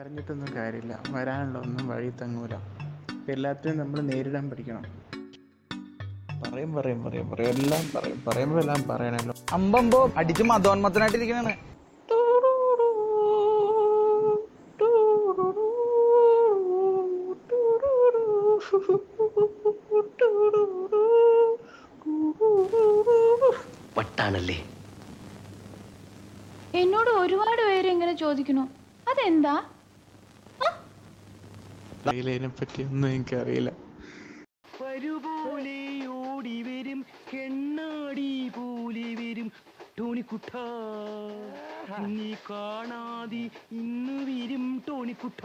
അറിഞ്ഞിട്ടൊന്നും കാര്യമില്ല, വരാനുള്ള ഒന്നും വഴി തങ്ങൂല. എല്ലാത്തിനും നമ്മൾ നേരിടാൻ പഠിക്കണം. പറയുമ്പോൾ എല്ലാം പറയണല്ലോ. അമ്പമ്പോ അടിച്ച് മതോന്മത്തനായിട്ടിരിക്കണാണ്. വട്ടാണല്ലേ എന്നോട് ഒരുപാട് പേര് ഇങ്ങനെ ചോദിക്കണോ അതെന്താ പറ്റിയൊന്നും എനിക്കറിയില്ല. ടോണിക്കുട്ട ഇന്ന് വരും ടോണിക്കുട്ട.